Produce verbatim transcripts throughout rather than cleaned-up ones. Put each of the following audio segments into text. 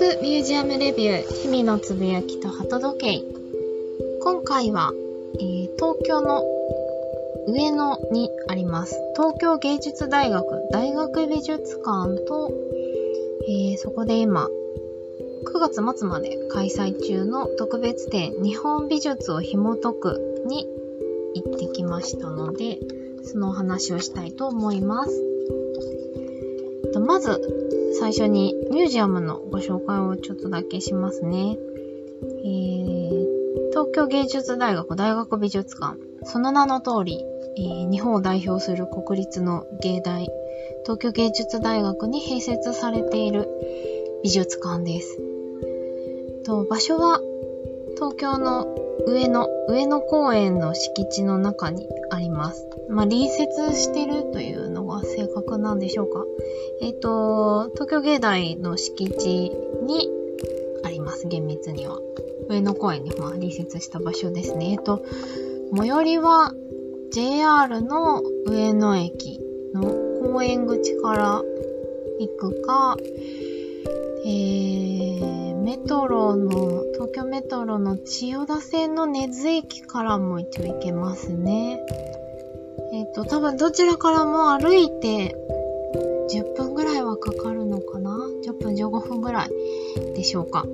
クミュージアムレビュー、日々のつぶやきと鳩時計。今回は、えー、東京の上野にあります東京芸術大学大学美術館と、えー、そこで今くがつ末まで開催中の特別展日本美術をひもとくに行ってきましたので、そのお話をしたいと思います。まず最初にミュージアムのご紹介をちょっとだけしますね。えー、東京芸術大学大学美術館、その名の通り、えー、日本を代表する国立の芸大東京芸術大学に併設されている美術館です。と場所は東京の上野上野公園の敷地の中にあります。まあ、隣接してるというのが正確なんでしょうか。えっと、東京芸大の敷地にあります。厳密には上野公園にまあ隣接した場所ですね。えっと、最寄りは ジェイアール の上野駅の公園口から行くか、えー、メトロの東京メトロの千代田線の根津駅からも一応行けますね。えっと、多分どちらからも歩いてじゅっぷんぐらいはかかるのかな、じゅっぷんじゅうごふんぐらいでしょうか。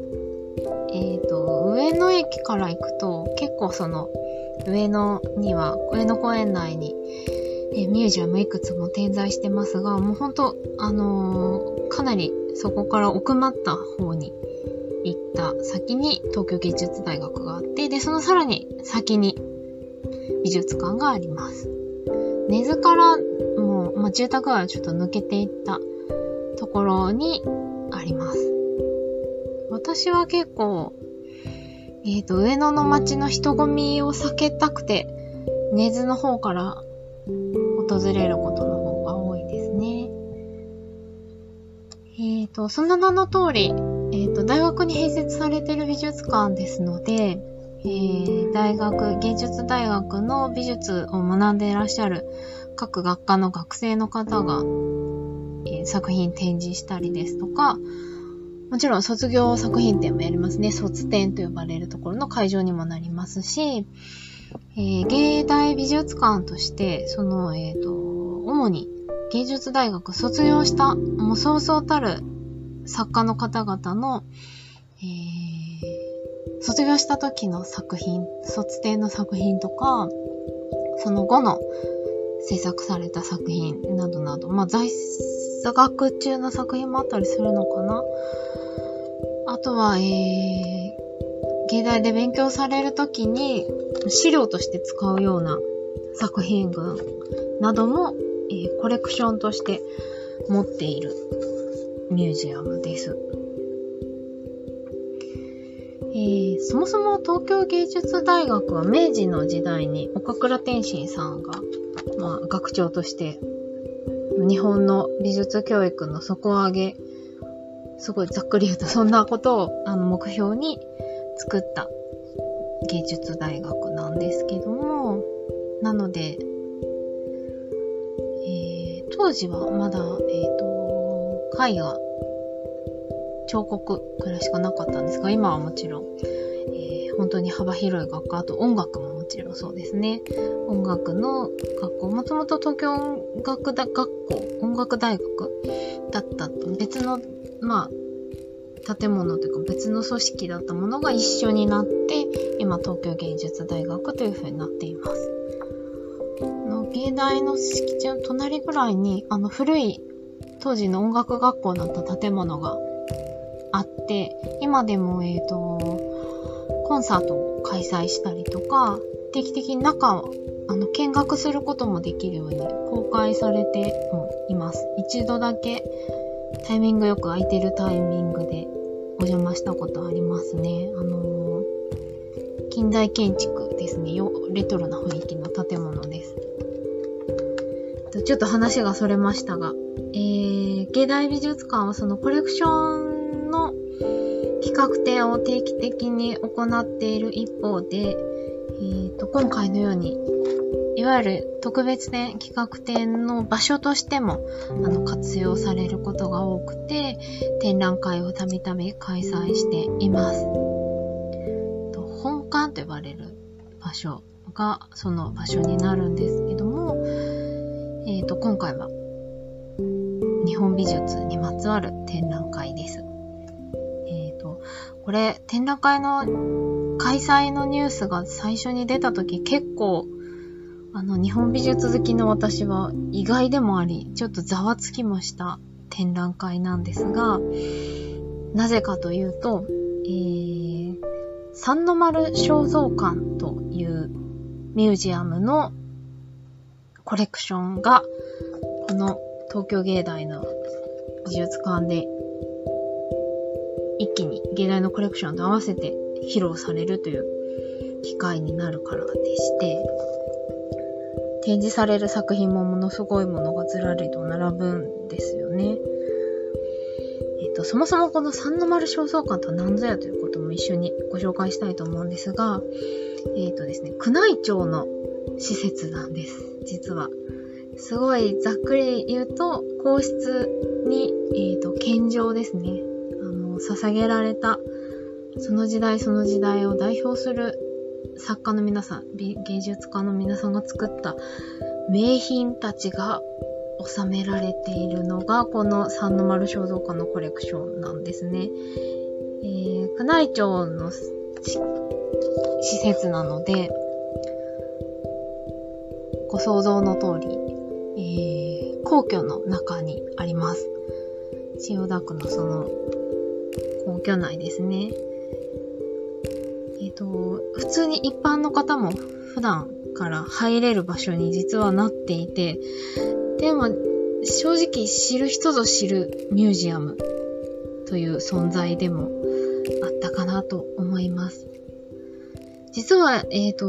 えっと、上野駅から行くと結構その上野には上野公園内にえミュージアムいくつも点在してますが、もうほんとあのー、かなりそこから奥まった方に行った先に東京芸術大学があって、でそのさらに先に美術館があります。根津からもう、まあ、住宅街をちょっと抜けていったところにあります。私は結構、えっと、上野の街の人混みを避けたくて根津の方から訪れることの方が多いですね。えっと、その名の通り、えっと、大学に併設されている美術館ですので、えー、大学芸術大学の美術を学んでいらっしゃる各学科の学生の方が、えー、作品展示したりですとか、もちろん卒業作品展もやりますね。卒展と呼ばれるところの会場にもなりますし、えー、芸大美術館としてその、えーと、主に芸術大学卒業したもうそうそうたる作家の方々の、えー卒業した時の作品、卒展の作品とか、その後の制作された作品などなど、まあ在学中の作品もあったりするのかな。あとは、えー、芸大で勉強される時に資料として使うような作品群なども、えー、コレクションとして持っているミュージアムです。えー、そもそも東京芸術大学は明治の時代に岡倉天心さんが、まあ、学長として日本の美術教育の底上げ、すごいざっくり言うとそんなことをあの目標に作った芸術大学なんですけども、なので、えー、当時はまだ、えーと、絵画彫刻くらいしかなかったんですが、今はもちろん、えー、本当に幅広い学科、あと音楽ももちろんそうですね。音楽の学校、もともと東京音楽だ学校、音楽大学だった別の、まあ、建物というか別の組織だったものが一緒になって、今東京芸術大学というふうになっています。芸大の敷地の隣ぐらいに、あの古い当時の音楽学校だった建物があって、今でも、えーと、コンサートを開催したりとか、定期的に中をあの見学することもできるように公開されてもいます。一度だけタイミングよく空いてるタイミングでお邪魔したことありますね。あのー、近代建築ですね。レトロな雰囲気の建物です。ちょっと話がそれましたが、えー、芸大美術館はそのコレクションの企画展を定期的に行っている一方で、えーと、今回のようにいわゆる特別展、企画展の場所としてもあの活用されることが多くて、展覧会をたびたび開催しています。本館と呼ばれる場所がその場所になるんですけども、えーと、今回は日本美術にまつわる展覧会です。えーと、これ展覧会の開催のニュースが最初に出た時、結構あの日本美術好きの私は意外でもあり、ちょっとざわつきもした展覧会なんですが、なぜかというと、えー、三の丸肖像館というミュージアムのコレクションがこの東京芸大の美術館で一気に芸大のコレクションと合わせて披露されるという機会になるからでして、展示される作品もものすごいものがずらりと並ぶんですよね。えっと、そもそもこの三の丸肖像館とは何ぞやということも一緒にご紹介したいと思うんですが、えっとですね、宮内庁の施設なんです、実は。すごいざっくり言うと、皇室に、えーと、献上ですね。あの、捧げられた、その時代その時代を代表する作家の皆さん、芸術家の皆さんが作った名品たちが収められているのが、この三の丸肖像館のコレクションなんですね。えー、宮内庁の施設なので、ご想像の通り、えー、皇居の中にあります。千代田区のその皇居内ですね。えっと、普通に一般の方も普段から入れる場所に実はなっていて、でも正直知る人ぞ知るミュージアムという存在でもあったかなと思います。実は、えっと、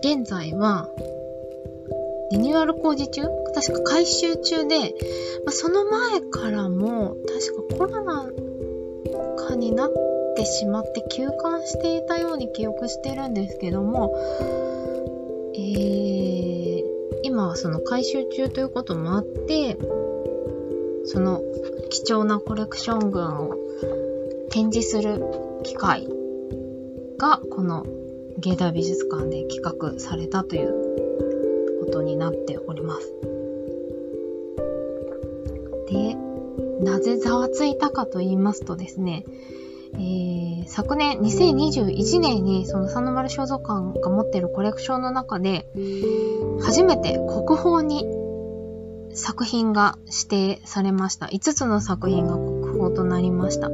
現在はリニューアル工事中、確か改修中で、まあ、その前からも確かコロナ禍になってしまって休館していたように記憶してるんですけども、えー、今はその改修中ということもあって、その貴重なコレクション群を展示する機会がこの芸大美術館で企画されたということになっております。で、なぜざわついたかと言いますとですね、えー、昨年にせんにじゅういちねんにその三の丸肖像館が持っているコレクションの中で初めて国宝に作品が指定されました。いつつの作品が国宝となりました。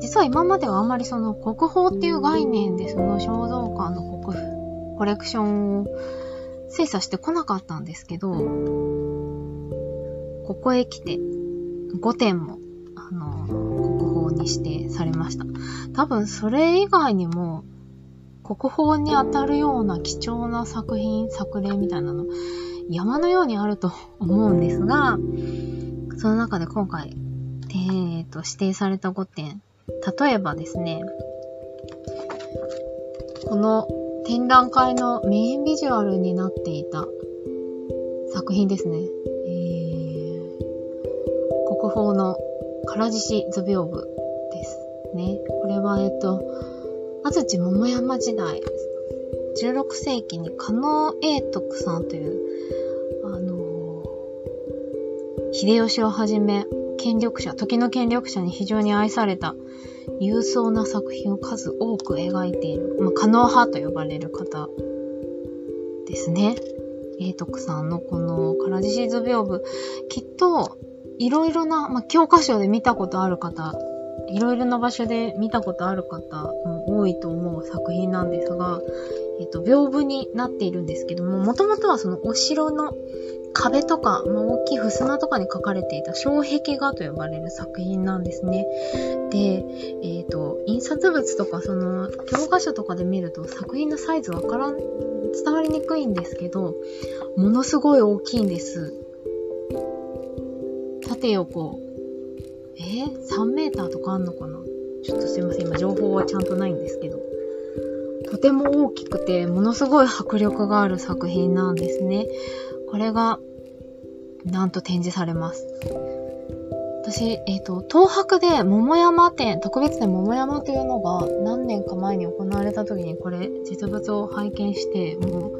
実は今まではあんまりその国宝っていう概念でその肖像館の国コレクションを精査してこなかったんですけど、ここへ来てごてんもあの国宝に指定されました。多分それ以外にも国宝に当たるような貴重な作品、作例みたいなの山のようにあると思うんですが、その中で今回、えーと、指定されたごてん、例えばですね、この展覧会のメインビジュアルになっていた作品ですね、えー、国宝の唐獅子図屏風ですね。これはえっと安土桃山時代、じゅうろくせいきに狩野永徳さんというあのー、秀吉をはじめ権力者、時の権力者に非常に愛された勇壮な作品を数多く描いている、まあ、狩野派と呼ばれる方ですね。永徳さんのこの唐獅子図屏風、きっといろいろな、まあ、教科書で見たことある方、いろいろな場所で見たことある方も多いと思う作品なんですが、えっと、屏風になっているんですけども、もともとはそのお城の壁とか、まあ、大きい襖とかに描かれていた障壁画と呼ばれる作品なんですね。で、えっと、印刷物とか、その、教科書とかで見ると作品のサイズわからん、伝わりにくいんですけど、ものすごい大きいんです。縦横、えー、さんメーターとかあんのかな？ちょっとすいません、今情報はちゃんとないんですけど。ととても大きくてものすごい迫力がある作品なんですね。これがなんと展示されます。私、えーと、東博で桃山展、特別展桃山というのが何年か前に行われた時にこれ実物を拝見しても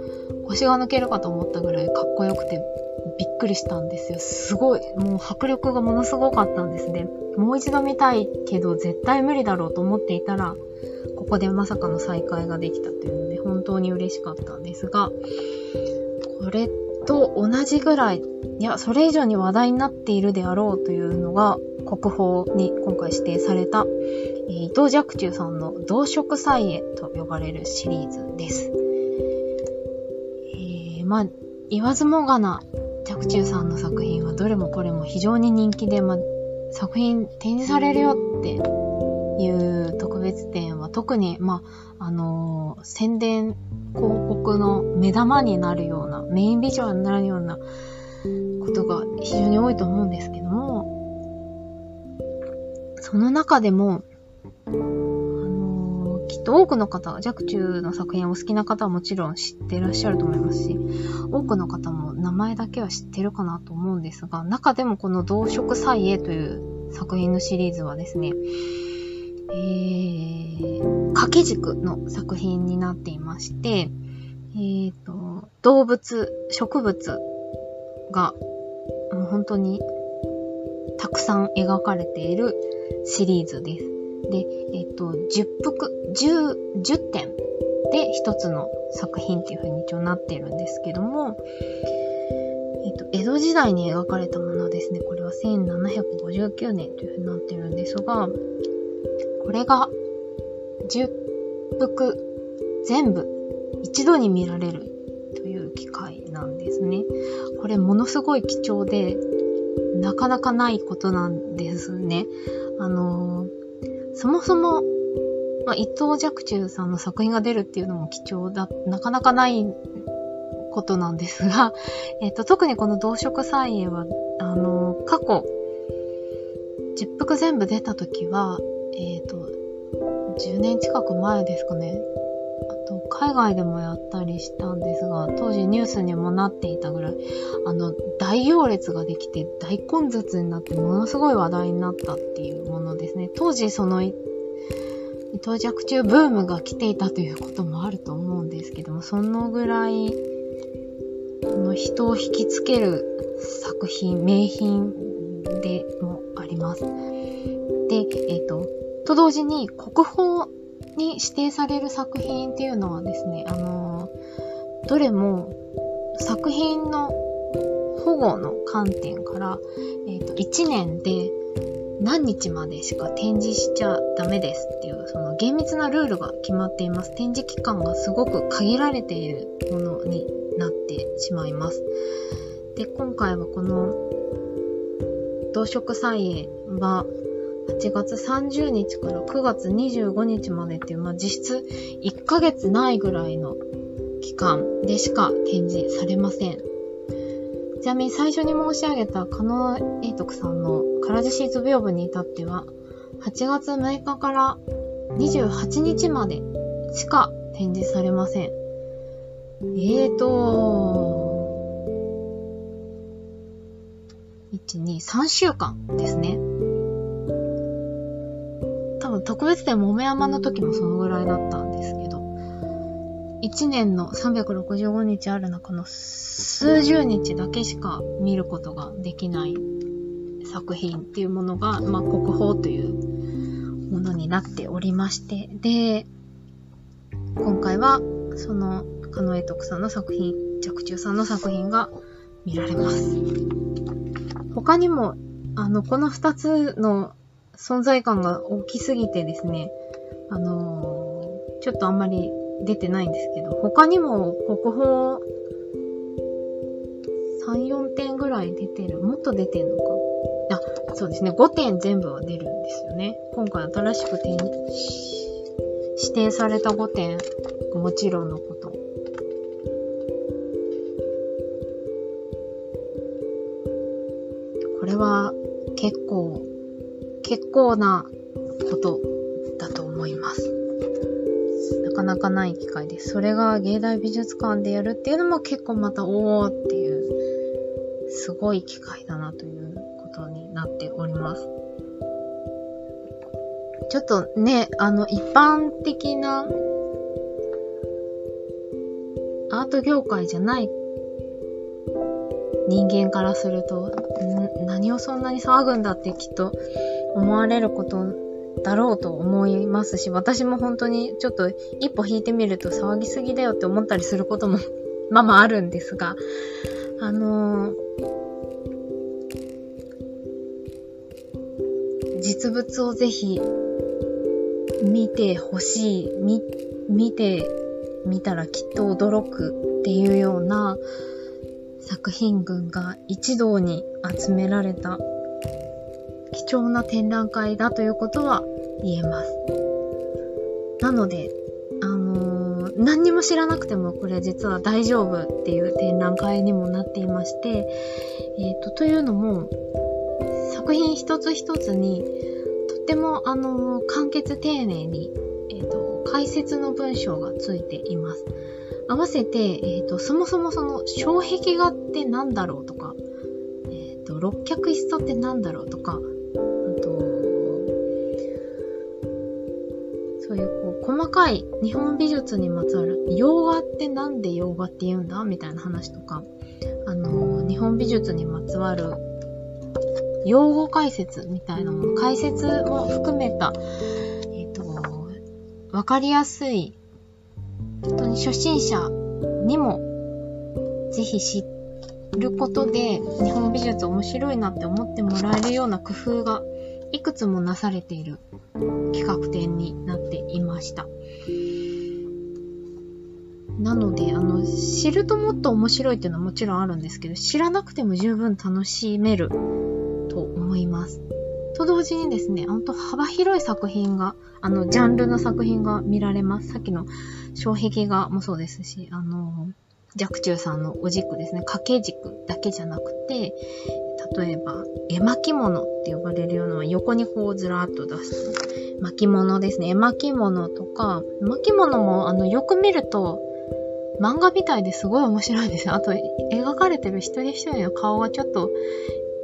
う腰が抜けるかと思ったぐらいかっこよくてびっくりしたんですよ。すごい、もう迫力がものすごかったんですね。もう一度見たいけど絶対無理だろうと思っていたらここでまさかの再会ができたというので本当に嬉しかったんですが、これと同じぐらい、いやそれ以上に話題になっているであろうというのが国宝に今回指定された、えー、伊藤若冲さんの動植綵絵と呼ばれるシリーズです。えー、まあ言わずもがな若冲さんの作品はどれもこれも非常に人気で、まあ、作品展示されるよっていう特別展は特に、まああのー、宣伝広告の目玉になるようなメインビジュアルになるようなことが非常に多いと思うんですけども、その中でも、あのー、きっと多くの方、若冲の作品をお好きな方はもちろん知ってらっしゃると思いますし、多くの方も名前だけは知ってるかなと思うんですが、中でもこの動植綵絵という作品のシリーズはですね、えー、掛け軸の作品になっていまして、えーと、動物、植物がもう本当にたくさん描かれているシリーズです。で、えーと、じゅっぷく、じゅう、じゅってんで一つの作品っていうふうに一応なっているんですけども、えーと、江戸時代に描かれたものですね。これはせんななひゃくごじゅうきゅうねんというふうになっているんですが、これがじゅっぷく全部一度に見られるという機会なんですね。これものすごい貴重でなかなかないことなんですね。あのー、そもそも、まあ、伊藤若冲さんの作品が出るっていうのも貴重だ、なかなかないことなんですが、えっと、特にこの動植綵絵はあのー、過去じゅっぷく全部出た時はえっと、じゅうねん近く前ですかね。あと、海外でもやったりしたんですが、当時ニュースにもなっていたぐらい、あの、大行列ができて大混雑になって、ものすごい話題になったっていうものですね。当時、その、伊藤若冲ブームが来ていたということもあると思うんですけども、そのぐらい、この人を引きつける作品、名品でもあります。で、えっと、と同時に国宝に指定される作品っていうのはですね、あのー、どれも作品の保護の観点から、えーと、いちねんで何日までしか展示しちゃダメですっていうその厳密なルールが決まっています。展示期間がすごく限られているものになってしまいます。で、今回はこの動植綵絵ははちがつさんじゅうにちからくがつにじゅうごにちまでっていう、まあ、実質いっかげつないぐらいの期間でしか展示されません。ちなみに最初に申し上げた加納永徳さんの唐獅子図屏風に至ってははちがつむいかからにじゅうはちにちまでしか展示されません。えーとーいち、に、さんしゅうかんですね。多分特別展桃山の時もそのぐらいだったんですけど、いちねんのさんびゃくろくじゅうごにちある中の数十日だけしか見ることができない作品っていうものが、まあ、国宝というものになっておりまして、で今回はその加納永徳さんの作品、若冲さんの作品が見られます。他にも、あの、この二つの存在感が大きすぎてですね、あのー、ちょっとあんまり出てないんですけど、他にも国宝さん、よんてんぐらい出てる、もっと出てるのか。あ、そうですね、ごてん全部は出るんですよね。今回新しく展示、指定されたごてん、もちろんのこと。これは結構、結構なことだと思います。かなかない機会です。それが芸大美術館でやるっていうのも結構またおーっていうすごい機会だなということになっております。ちょっとね、あの一般的なアート業界じゃない人間からすると、何をそんなに騒ぐんだってきっと思われることだろうと思いますし、私も本当にちょっと一歩引いてみると騒ぎすぎだよって思ったりすることもまあまああるんですが、あのー、実物をぜひ見てほしい、み見て見たらきっと驚くっていうような作品群が一堂に集められた貴重な展覧会だということは言えます。なので、あのー、何にも知らなくてもこれ実は大丈夫っていう展覧会にもなっていまして、えっと、というのも作品一つ一つにとっても、あのー、簡潔丁寧に、えっと、解説の文章がついています。合わせて、えっと、そもそもその障壁画ってなんだろうとか、えっと、六脚一茶ってなんだろうとか、あと、そういうこう細かい日本美術にまつわる洋画ってなんで洋画って言うんだみたいな話とか、あの、日本美術にまつわる用語解説みたいなもの、解説も含めた、えっと、わかりやすい本当に初心者にもぜひ知ることで日本美術面白いなって思ってもらえるような工夫がいくつもなされている企画展になっていました。なので、あの知るともっと面白いっていうのはもちろんあるんですけど、知らなくても十分楽しめると思います。と同時にですね、本当幅広い作品が、あのジャンルの作品が見られます。さっきの障壁画もそうですし、あの若冲さんのお軸ですね、掛け軸だけじゃなくて、例えば絵巻物って呼ばれるようなのは横にこうずらーっと出して、巻物ですね、絵巻物とか、巻物もあのよく見ると漫画みたいですごい面白いです。あと描かれてる一人一人の顔がちょっと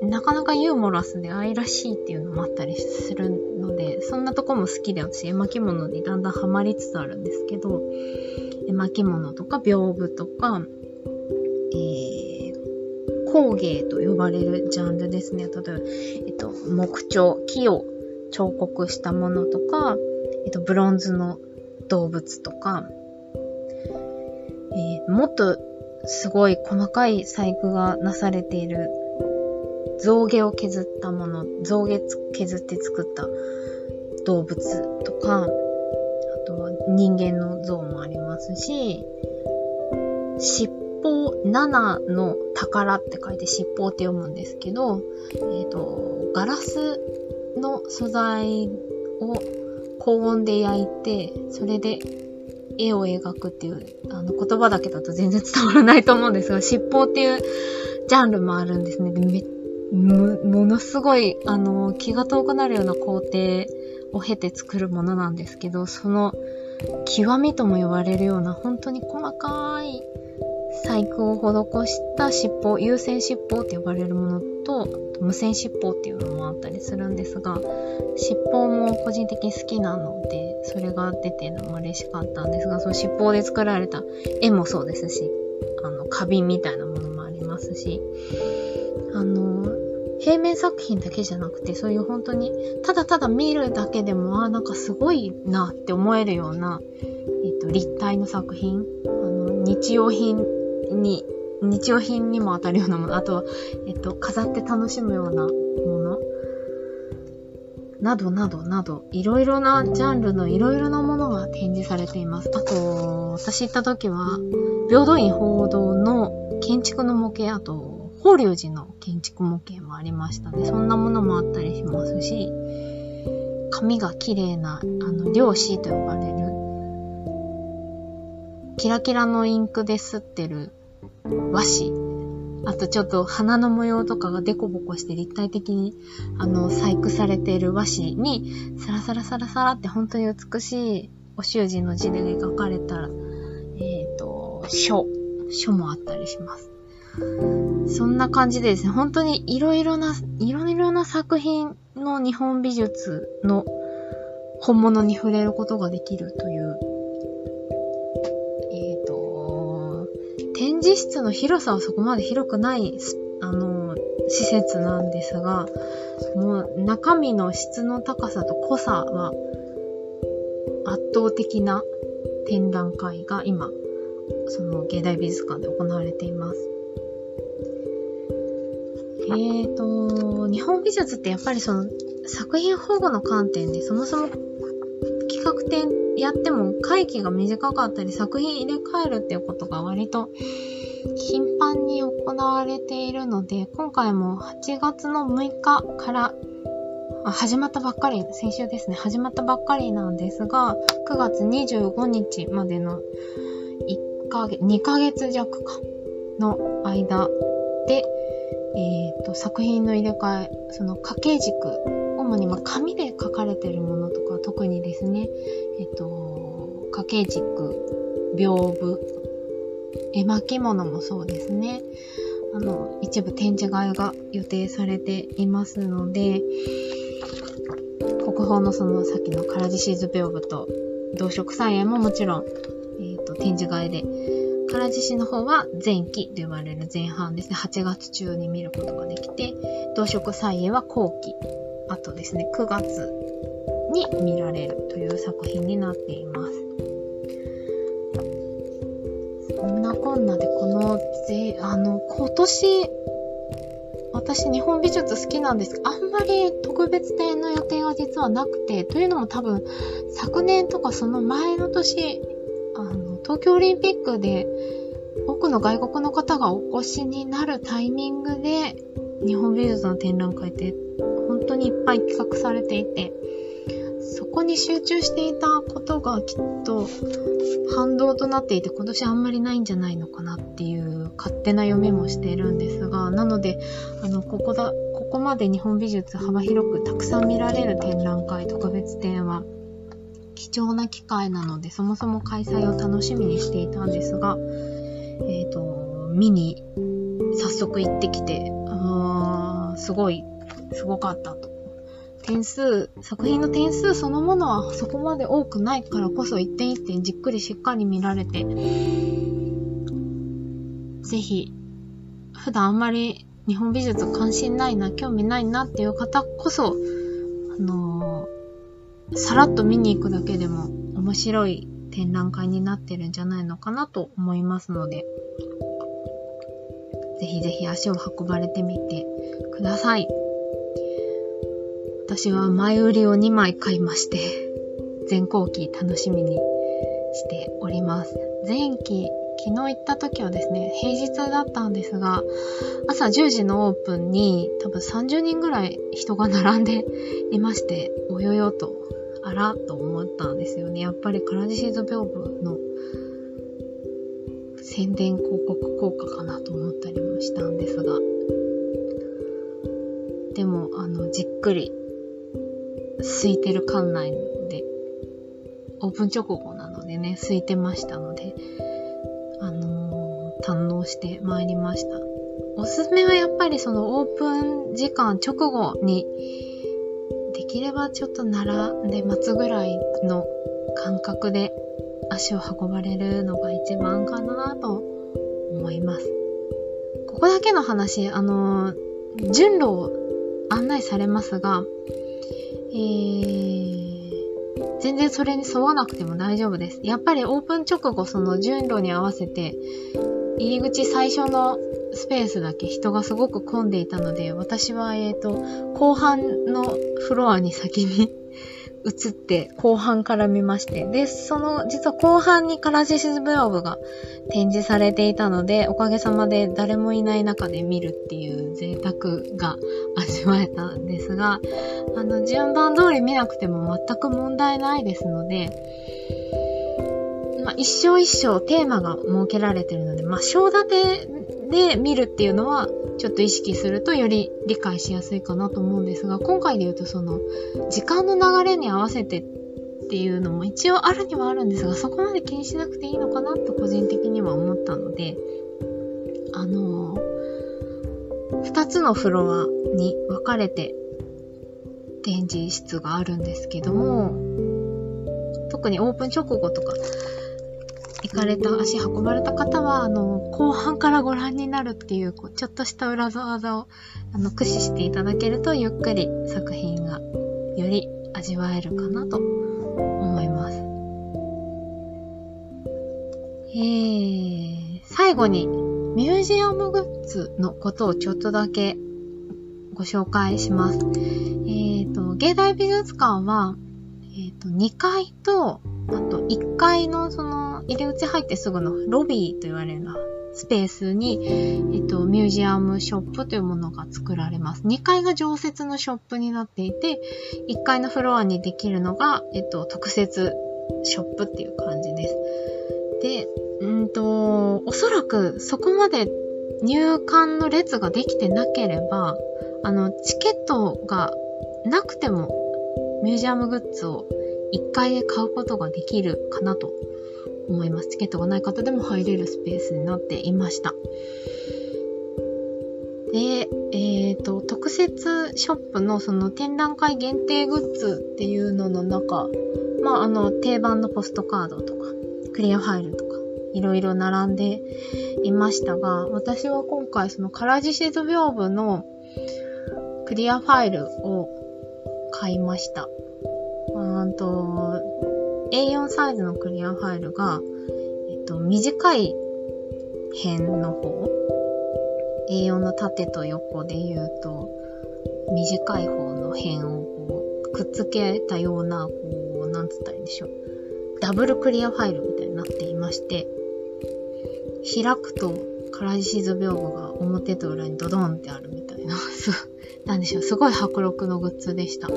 なかなかユーモラスで愛らしいっていうのもあったりするので、そんなとこも好きで、私絵巻物にだんだんハマりつつあるんですけど、絵巻物とか屏風とか、えー、工芸と呼ばれるジャンルですね。例えば、えっと、木彫、木を彫刻したものとか、えっと、ブロンズの動物とか、えー、もっとすごい細かい細工がなされている象牙を削ったもの、象牙削って作った動物とか、あとは人間の像もありますし、七宝、七の宝って書いて七宝って読むんですけど、えっと、ガラスの素材を高温で焼いて、それで絵を描くっていう、あの言葉だけだと全然伝わらないと思うんですが、七宝っていうジャンルもあるんですね。でめも, ものすごい、あの、気が遠くなるような工程を経て作るものなんですけど、その極みとも呼ばれるような本当に細かい細工を施した七宝、有線七宝って呼ばれるものと、無線七宝っていうのもあったりするんですが、七宝も個人的に好きなので、それが出てるのも嬉しかったんですが、その七宝で作られた絵もそうですし、あの、花瓶みたいなものもありますし、あの、平面作品だけじゃなくて、そういう本当にただただ見るだけでも、あ、なんかすごいなって思えるような、えっと、立体の作品、あの日用品に日用品にも当たるようなもの、あとは、えっと、飾って楽しむようなものなどなどなど、いろいろなジャンルのいろいろなものが展示されています。あと、私行った時は平等院鳳凰堂の建築の模型、あと法隆寺の建築模型もありましたね。そんなものもあったりしますし、紙が綺麗な、あの、料紙と呼ばれる、キラキラのインクで刷ってる和紙、あとちょっと花の模様とかがデコボコして立体的に、あの、細工されている和紙に、サラサラサラサラって本当に美しいお習字の字で書かれた、えっと、書、書もあったりします。そんな感じでですね、本当にいろいろな、いろいろな作品の日本美術の本物に触れることができるという、えっと、展示室の広さはそこまで広くない、あの、施設なんですが、もう中身の質の高さと濃さは圧倒的な展覧会が今、その芸大美術館で行われています。えっと、日本美術ってやっぱりその作品保護の観点でそもそも企画展やっても会期が短かったり作品入れ替えるっていうことが割と頻繁に行われているので、今回もはちがつのむいかから始まったばっかり、先週ですね、始まったばっかりなんですが、くがつにじゅうごにちまでのいっかげつにかげつじゃくかの間で、えっと、作品の入れ替え、その掛け軸、主にまあ紙で書かれているものとか、特にですね、えっと、掛け軸、屏風、絵巻物もそうですね。あの、一部展示会が予定されていますので、国宝のそのさっきの唐獅子図屏風と動植綵絵ももちろん、えっと、展示会で、唐獅子の方は前期と言われる前半ですね、はちがつちゅうに見ることができて、動植綵絵は後期、あとですね、くがつに見られるという作品になっています。こんなこんなで、この、ぜ、あの、今年、私日本美術好きなんですけど、あんまり特別展の予定が実はなくて、というのも多分、昨年とかその前の年、あの、東京オリンピックで、多くの外国の方がお越しになるタイミングで、日本美術の展覧会って、本当にいっぱい企画されていて、そこに集中していたことがきっと反動となっていて、今年あんまりないんじゃないのかなっていう勝手な読みもしているんですが、なので、あの、ここだ、ここまで日本美術幅広くたくさん見られる展覧会、特別展は貴重な機会なので、そもそも開催を楽しみにしていたんですが、えっと、見に早速行ってきて、あー、すごい、すごかったと。点数、作品の点数そのものはそこまで多くないからこそ一点一点じっくりしっかり見られて、ぜひ、普段あんまり日本美術関心ないな、興味ないなっていう方こそ、あのー、さらっと見に行くだけでも面白い展覧会になってるんじゃないのかなと思いますので、ぜひぜひ足を運ばれてみてください。私は前売りをにまい買いまして、前後期楽しみにしております。前期、昨日行った時はですね、平日だったんですが、朝じゅうじのオープンに多分さんじゅうにんぐらい人が並んでいまして、およよと、あらと思ったんですよね。やっぱり唐獅子図屏風の宣伝広告効果かなと思ったりもしたんですが、でも、あの、じっくり、空いてる館内で、オープン直後なのでね、空いてましたので、あのー、堪能してまいりました。おすすめはやっぱりそのオープン時間直後に、できればちょっと並んで待つぐらいの感覚で足を運ばれるのが一番かなと思います。ここだけの話、あのー、順路を案内されますが、えー、全然それに沿わなくても大丈夫です。やっぱりオープン直後、その順路に合わせて、入り口最初のスペースだけ人がすごく混んでいたので、私は、えっと、後半のフロアに先に移って、後半から見まして、で、その、実は後半に唐獅子図屏風が展示されていたので、おかげさまで誰もいない中で見るっていう贅沢が味わえたんですが、あの、順番通り見なくても全く問題ないですので、まあ、一章一章テーマが設けられているので、まあ、章立てで見るっていうのは、ちょっと意識するとより理解しやすいかなと思うんですが、今回で言うとその、時間の流れに合わせてっていうのも一応あるにはあるんですが、そこまで気にしなくていいのかなと個人的には思ったので、あのー、ふたつのフロアに分かれて展示室があるんですけども、特にオープン直後とか行かれた、足運ばれた方はあの後半からご覧になるってい う, こうちょっとした裏技をあの駆使していただけると、ゆっくり作品がより味わえるかなと思います。えー、最後にミュージアムグッズのことをちょっとだけご紹介します。えー、と芸大美術館は、えー、とにかいとあといっかいのその入り口入ってすぐのロビーと言われるスペースに、えっと、ミュージアムショップというものが作られます。にかいが常設のショップになっていて、いっかいのフロアにできるのが、えっと、特設ショップっていう感じです。で、うんと、おそらくそこまで入館の列ができてなければ、あの、チケットがなくてもミュージアムグッズをいっかいで買うことができるかなと思います。チケットがない方でも入れるスペースになっていました。で、えーと、特設ショップのその展覧会限定グッズっていうのの中、まああの定番のポストカードとかクリアファイルとかいろいろ並んでいましたが、私は今回その唐獅子図屏風のクリアファイルを買いました。うんと、エーよん サイズのクリアファイルが、えっと、短い辺の方、エーよん の縦と横で言うと、短い方の辺をこうくっつけたような、こう、なんつったらいいんでしょう。ダブルクリアファイルみたいになっていまして、開くと、唐獅子図屏風が表と裏にドドンってあるみたいな、なんでしょう、すごい迫力のグッズでした。こ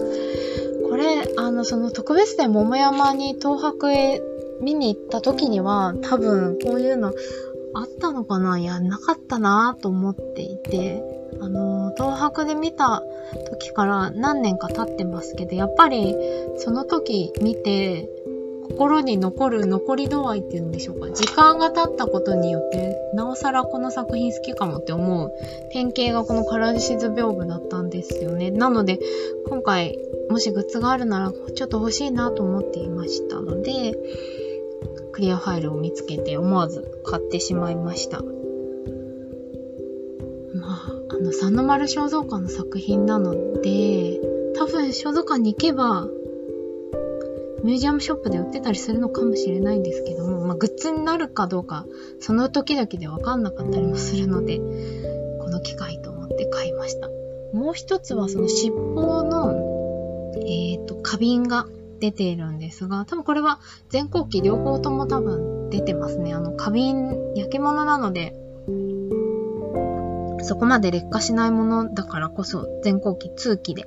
れ、あの、その特別展桃山に東博へ見に行った時には、多分こういうのあったのかな、いや、なかったなぁと思っていて、あの、東博で見た時から何年か経ってますけど、やっぱりその時見て、心に残る残り度合いっていうんでしょうか。時間が経ったことによって、なおさらこの作品好きかもって思う典型がこの唐獅子屏風だったんですよね。なので、今回もしグッズがあるならちょっと欲しいなと思っていましたので、クリアファイルを見つけて思わず買ってしまいました。まあ、あの、三の丸肖像館の作品なので、多分肖像館に行けば、ミュージアムショップで売ってたりするのかもしれないんですけども、まあ、グッズになるかどうか、その時々でわかんなかったりもするので、この機会と思って買いました。もう一つは、その七宝の、えっと、花瓶が出ているんですが、多分これは前後期両方とも多分出てますね。あの、花瓶、焼き物なので、そこまで劣化しないものだからこそ、前後期通期で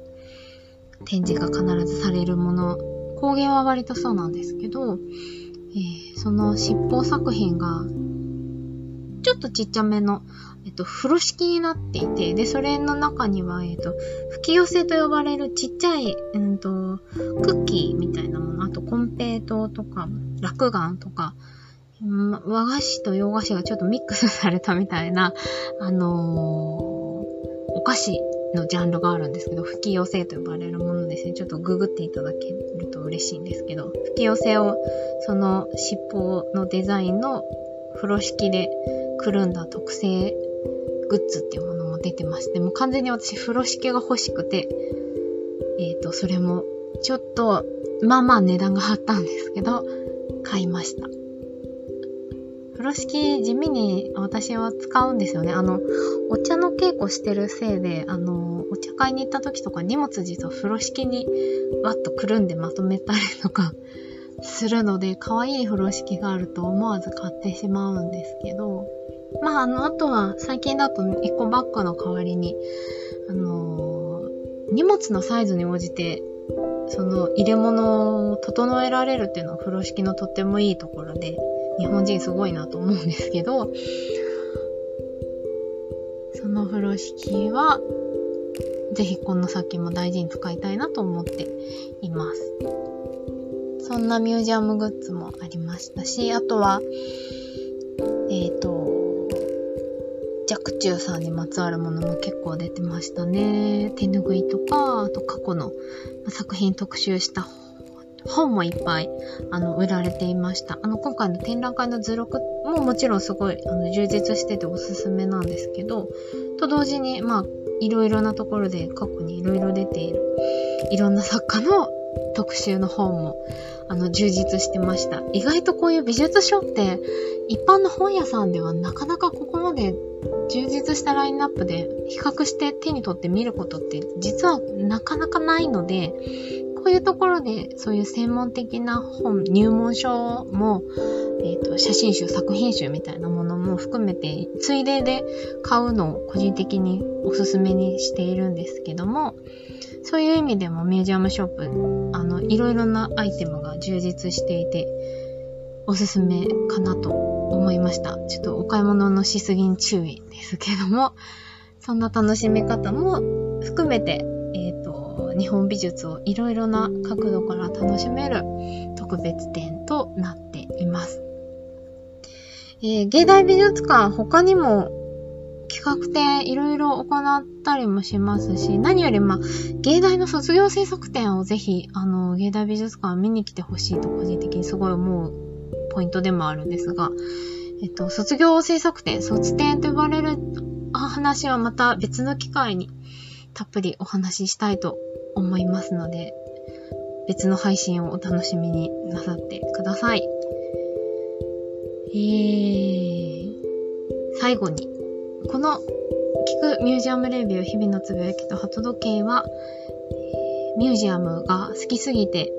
展示が必ずされるもの、工芸は割とそうなんですけど、えー、その七宝作品が、ちょっとちっちゃめの、えっと、風呂敷になっていて、で、それの中には、えっと、吹き寄せと呼ばれるちっちゃい、うんと、クッキーみたいなもの、あと、コンペイトーとか、落雁とか、和菓子と洋菓子がちょっとミックスされたみたいな、あのー、お菓子のジャンルがあるんですけど、吹き寄せと呼ばれるものですね。ちょっとググっていただけると嬉しいんですけど、吹き寄せをその七宝のデザインの風呂敷でくるんだ特製グッズっていうものも出てまして、もう完全に私風呂敷が欲しくて、えっと、それもちょっとまあまあ値段が張ったんですけど買いました。風呂敷、地味に私は使うんですよね。あの、お茶の稽古してるせいで、あの、お茶会に行った時とか荷物実は風呂敷にわっとくるんでまとめたりとかするので、可愛い風呂敷があると思わず買ってしまうんですけど、まあ、あの、あとは最近だとエコバッグの代わりに、あの、荷物のサイズに応じて、その入れ物を整えられるっていうのは風呂敷のとってもいいところで、日本人すごいなと思うんですけど、その風呂敷はぜひこの先も大事に使いたいなと思っています。そんなミュージアムグッズもありましたし、あとはえっと若冲さんにまつわるものも結構出てましたね。手ぬぐいとか、あと過去の作品特集した本もいっぱいあの売られていました。あの今回の展覧会の図録ももちろんすごいあの充実してておすすめなんですけど、と同時にまあいろいろなところで過去にいろいろ出ているいろんな作家の特集の本もあの充実してました。意外とこういう美術書って一般の本屋さんではなかなかここまで充実したラインナップで比較して手に取って見ることって実はなかなかないので、こういうところでそういう専門的な本、入門書も、えーと、写真集、作品集みたいなものも含めてついでで買うのを個人的におすすめにしているんですけども、そういう意味でもミュージアムショップ、あのいろいろなアイテムが充実していておすすめかなと思いました。ちょっとお買い物のしすぎに注意ですけども、そんな楽しみ方も含めて、えーと、日本美術をいろいろな角度から楽しめる特別展となっています。えー、芸大美術館、他にも企画展いろいろ行ったりもしますし、何よりまあ芸大の卒業制作展をぜひあの芸大美術館見に来てほしいと個人的にすごい思うポイントでもあるんですが、えっと、卒業制作展、卒展と呼ばれる話はまた別の機会にたっぷりお話ししたいと思いますので、別の配信をお楽しみになさってください。えー、最後にこの聞くミュージアムレビュー日々のつぶやきと鳩時計は、えー、ミュージアムが好きすぎて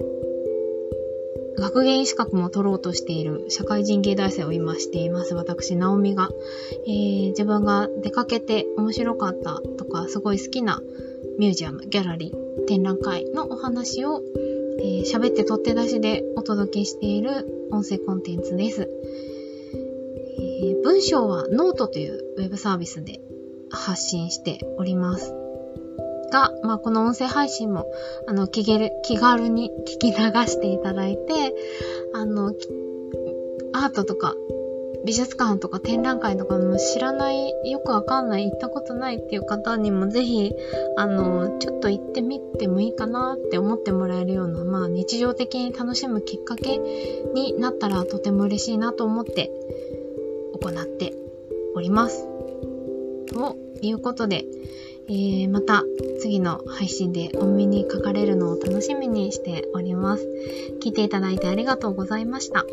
学芸員資格も取ろうとしている社会人芸大生を今しています私直美が、えー、自分が出かけて面白かったとかすごい好きなミュージアム、ギャラリー、展覧会のお話を喋、えー、って取って出しでお届けしている音声コンテンツです。えー、文章はノートというウェブサービスで発信しておりますが、まあ、この音声配信もあの気軽に聞き流していただいて、あのアートとか美術館とか展覧会とかも知らない、よくわかんない、行ったことないっていう方にもぜひあのちょっと行ってみてもいいかなって思ってもらえるような、まあ、日常的に楽しむきっかけになったらとても嬉しいなと思って行っております。ということで、えー、また次の配信でお目にかかれるのを楽しみにしております。聞いていただいてありがとうございました。